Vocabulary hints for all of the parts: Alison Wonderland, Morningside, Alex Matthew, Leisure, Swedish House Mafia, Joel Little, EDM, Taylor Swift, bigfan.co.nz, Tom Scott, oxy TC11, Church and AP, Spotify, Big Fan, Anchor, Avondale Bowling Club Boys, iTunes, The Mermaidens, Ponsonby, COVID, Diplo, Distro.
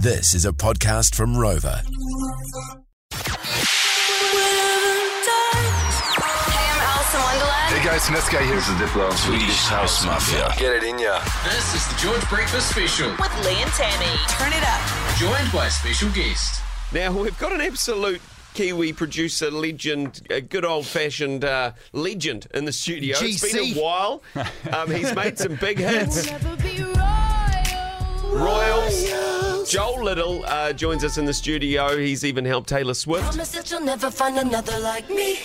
This is a podcast from Rover. Alison Wonderland. Hey guys, Nesca here. This is Diplo. Swedish House Mafia. Get it in ya. This is the George Breakfast Special with Lee and Tammy. Turn it up. Joined by a special guest. Now, we've got an absolute Kiwi producer legend, a good old-fashioned legend in the studio. GC. It's been a while. He's made some big hits. We'll never be royals. Joel Little joins us in the studio. He's even helped Taylor Swift. Promise that you'll never find another like me.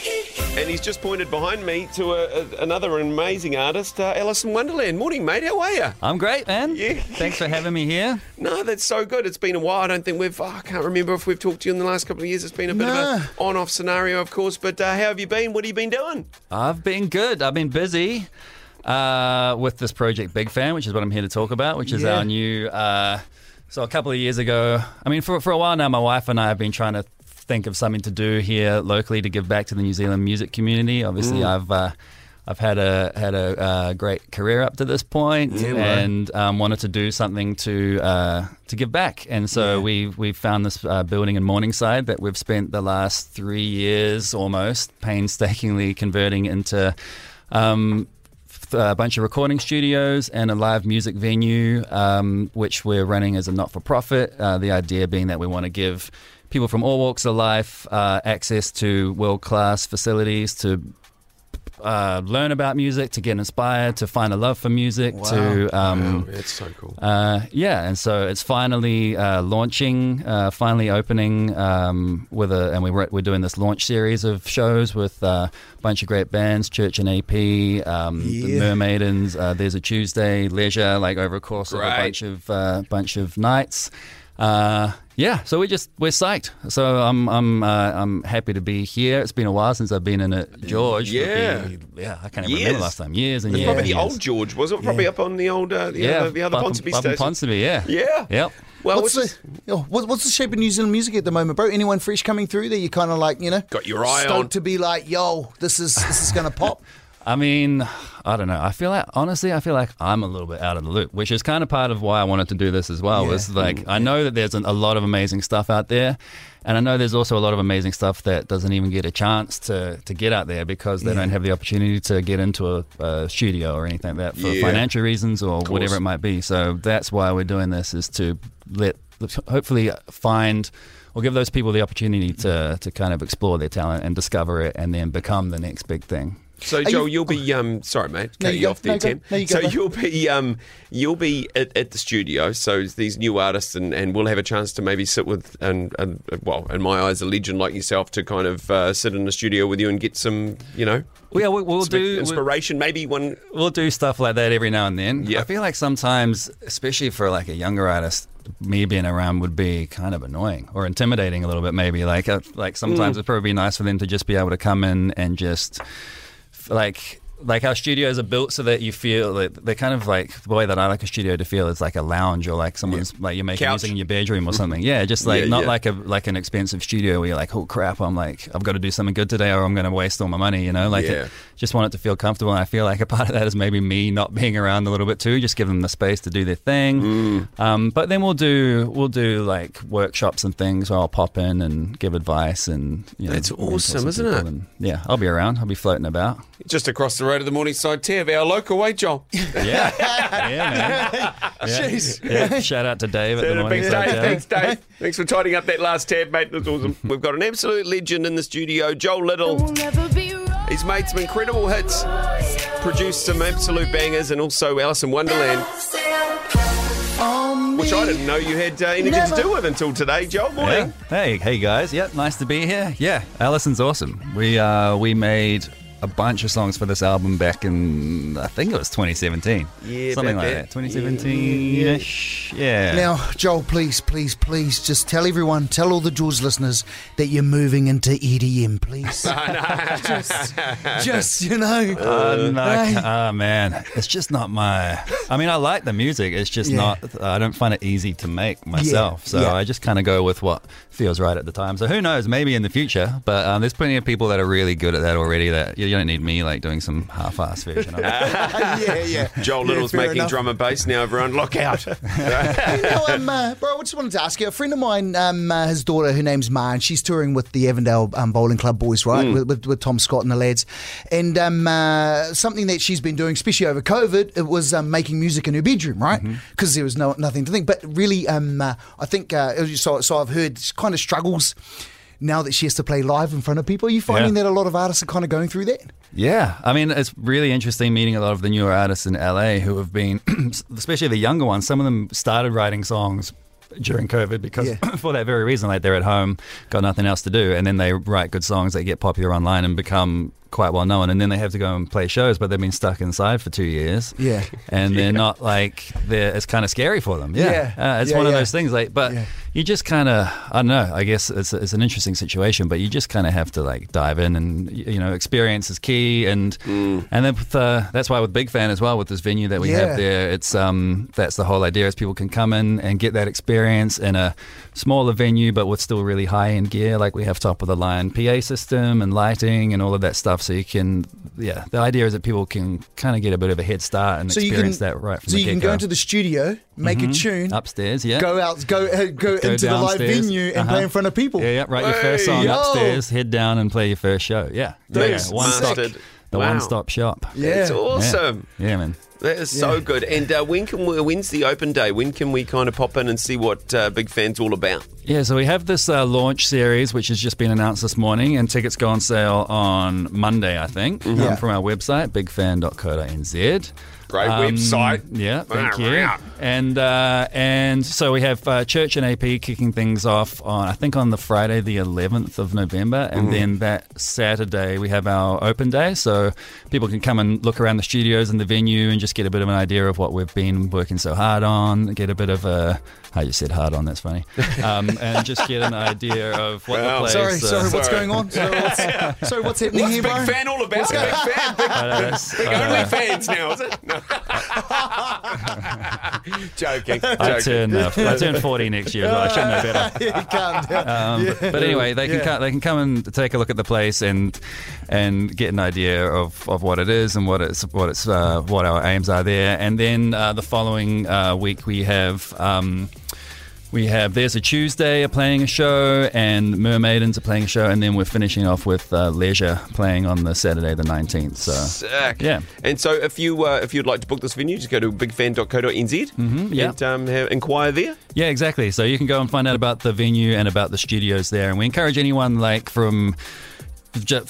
And he's just pointed behind me to another amazing artist, Alison Wonderland. Morning, mate. How are you? I'm great, man. Yeah. Thanks for having me here. No, that's so good. It's been a while. I don't think we've... I can't remember if we've talked to you in the last couple of years. It's been a bit of an on-off scenario, of course. But how have you been? What have you been doing? I've been good. I've been busy with this project, Big Fan, which is what I'm here to talk about, which is our new... So a couple of years ago, I mean, for a while now, my wife and I have been trying to think of something to do here locally to give back to the New Zealand music community. Obviously, I've had a great career up to this point, and wanted to do something to give back. And so we found this building in Morningside that we've spent the last 3 years almost painstakingly converting into a bunch of recording studios and a live music venue, which we're running as a not-for-profit. The idea being that we want to give people from all walks of life access to world-class facilities to learn about music, to get inspired, to find a love for music. Wow. To it's so cool. And so it's finally launching, finally opening we're doing this launch series of shows with a bunch of great bands, Church and AP, The Mermaidens, There's a Tuesday, Leisure, like over a course of a bunch of nights. So we're psyched. So I'm happy to be here. It's been a while since I've been in it, George. Yeah, I can't even remember last time. Years and years. Probably the old George, was it? Probably up on the old the other Ponsonby station. Up in Ponsonby, yeah. Yep. Well, what's the shape of New Zealand music at the moment, bro? Anyone fresh coming through that you kind of like, got your eye on to be like, yo, this is gonna pop. I mean, I don't know. I feel like I'm a little bit out of the loop, which is kind of part of why I wanted to do this as well. Yeah. It's like, I know that there's a lot of amazing stuff out there, and I know there's also a lot of amazing stuff that doesn't even get a chance to get out there because they don't have the opportunity to get into a studio or anything like that for financial reasons or whatever it might be. So that's why we're doing this, is to hopefully find... We'll give those people the opportunity to kind of explore their talent and discover it and then become the next big thing. So, Joel, you'll be... sorry, mate. You'll be at the studio. So these new artists, and we'll have a chance to maybe sit with, and in my eyes, a legend like yourself to kind of sit in the studio with you and get some, we'll do inspiration. Maybe one... We'll do stuff like that every now and then. Yep. I feel like sometimes, especially for like a younger artist, me being around would be kind of annoying or intimidating a little bit, maybe. Like sometimes it'd probably be nice for them to just be able to come in and just... Like how studios are built so that you feel like they're kind of like the way that I like a studio to feel is like a lounge or like someone's like you're making music in your bedroom or something. Yeah, just like not like an expensive studio where you're like, oh crap, I'm like I've got to do something good today or I'm going to waste all my money. It, just want it to feel comfortable. And I feel like a part of that is maybe me not being around a little bit too. Just give them the space to do their thing. But then we'll do like workshops and things where I'll pop in and give advice and that's awesome, isn't it? And, I'll be around. I'll be floating about. Just across the road of the Morningside Tear, our local way, Joel. Yeah, man. Jeez. Yeah. Shout out to Dave at the Morningside Tear. Thanks, Dave. Thanks for tidying up that last tab, mate. That's awesome. We've got an absolute legend in the studio, Joel Little. He's made some incredible hits, produced some absolute bangers, and also Alice in Wonderland, which I didn't know you had anything to do with until today, Joel. Morning. Yeah. Hey guys. Yep, nice to be here. Yeah, Alison's awesome. We made a bunch of songs for this album back in, I think it was 2017. Yeah, something like that. 2017-ish. Yeah. Now, Joel, please, just tell all the Jaws listeners that you're moving into EDM, please. just. Man, it's just not my... I mean, I like the music. It's just not... I don't find it easy to make myself. I just kind of go with what feels right at the time. So who knows? Maybe in the future. But there's plenty of people that are really good at that already. That you don't need me like doing some half-ass version of it. Joel Little's making enough. Drum and bass now, everyone. Look out. Bro, I just wanted to ask you, a friend of mine, his daughter, her name's Ma, and she's touring with the Avondale Bowling Club Boys, right, with Tom Scott and the lads. And something that she's been doing, especially over COVID, it was making music in her bedroom, right? Because there was nothing to think. But really, I think, so I've heard, kind of struggles now that she has to play live in front of people. Are you finding that a lot of artists are kind of going through that? Yeah. I mean, it's really interesting meeting a lot of the newer artists in LA who have been, especially the younger ones, some of them started writing songs during COVID because for that very reason, like they're at home, got nothing else to do, and then they write good songs that get popular online and become quite well known, and then they have to go and play shows, but they've been stuck inside for 2 years. Yeah, and they're not like it's kind of scary for them. It's one of those things. Like, but you just kind of, I don't know. I guess it's an interesting situation, but you just kind of have to like dive in, and you know, experience is key. And and then with, that's why with Big Fan as well, with this venue that we have there, it's that's the whole idea, is people can come in and get that experience in a smaller venue, but with still really high end gear. Like we have top of the line PA system and lighting and all of that stuff. So you can, the idea is that people can kind of get a bit of a head start and so experience that right from the get-go. So you can go into the studio, make a tune. Upstairs, Go into downstairs, the live venue and play in front of people. Write your first song upstairs, head down and play your first show. One-stop shop. Yeah. It's awesome. Yeah man. That is so good. And when's the open day? When can we kind of pop in and see what Big Fan's all about? Yeah, so we have this launch series, which has just been announced this morning, and tickets go on sale on Monday, I think, from our website, bigfan.co.nz. Great website. Yeah, thank you. And so we have Church and AP kicking things off on, I think, on the Friday the 11th of November, and then that Saturday we have our open day, so people can come and look around the studios and the venue and just get a bit of an idea of what we've been working so hard on, get a bit of a... I just said hard on, that's funny. And just get an idea of what the place... Sorry, what's going on? What's happening here, bro? What's Big Fan all about? Big only fans now, is it? No. Joking. I turn 40 next year, so I should know better. You can't do it. But anyway, they can come and take a look at the place and get an idea of what it is and what our aims are there. And then the following week we have... there's a Tuesday are playing a show, and Mermaidens are playing a show, and then we're finishing off with Leisure playing on the Saturday the 19th. So, sick. Yeah. And so if you'd like to book this venue, just go to bigfan.co.nz and inquire there. Yeah, exactly. So you can go and find out about the venue and about the studios there. And we encourage anyone like from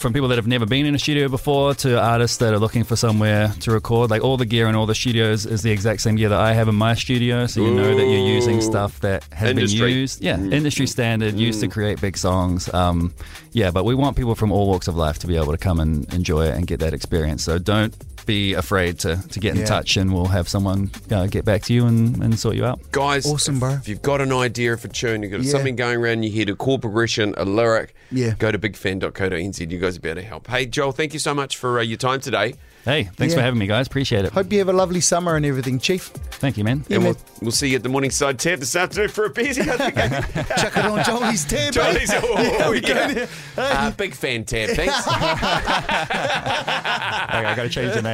people that have never been in a studio before to artists that are looking for somewhere to record. Like all the gear in all the studios is the exact same gear that I have in my studio, so you know that you're using stuff that has been used. Yeah, industry standard, used to create big songs. But we want people from all walks of life to be able to come and enjoy it and get that experience. So don't be afraid to get in touch, and we'll have someone get back to you and sort you out. Guys, awesome, bro. If you've got an idea for a tune, you've got something going around in your head, a chord progression, a lyric, go to bigfan.co.nz. You guys are about to help. Hey, Joel, thank you so much for your time today. Hey, thanks for having me, guys. Appreciate it. Hope you have a lovely summer and everything, Chief. Thank you, man. Yeah, and we'll see you at the Morningside tab this afternoon for a busy. Chuck it on Jolie's tab. Big Fan tab, thanks. Okay, I got to change the name.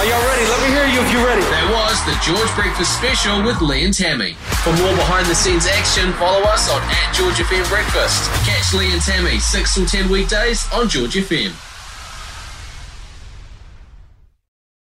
Are y'all ready? Let me hear you if you're ready. That was the George Breakfast Special with Lee and Tammy. For more behind-the-scenes action, follow us on @GeorgeFM Breakfast. Catch Lee and Tammy 6 till 10 weekdays on George FM.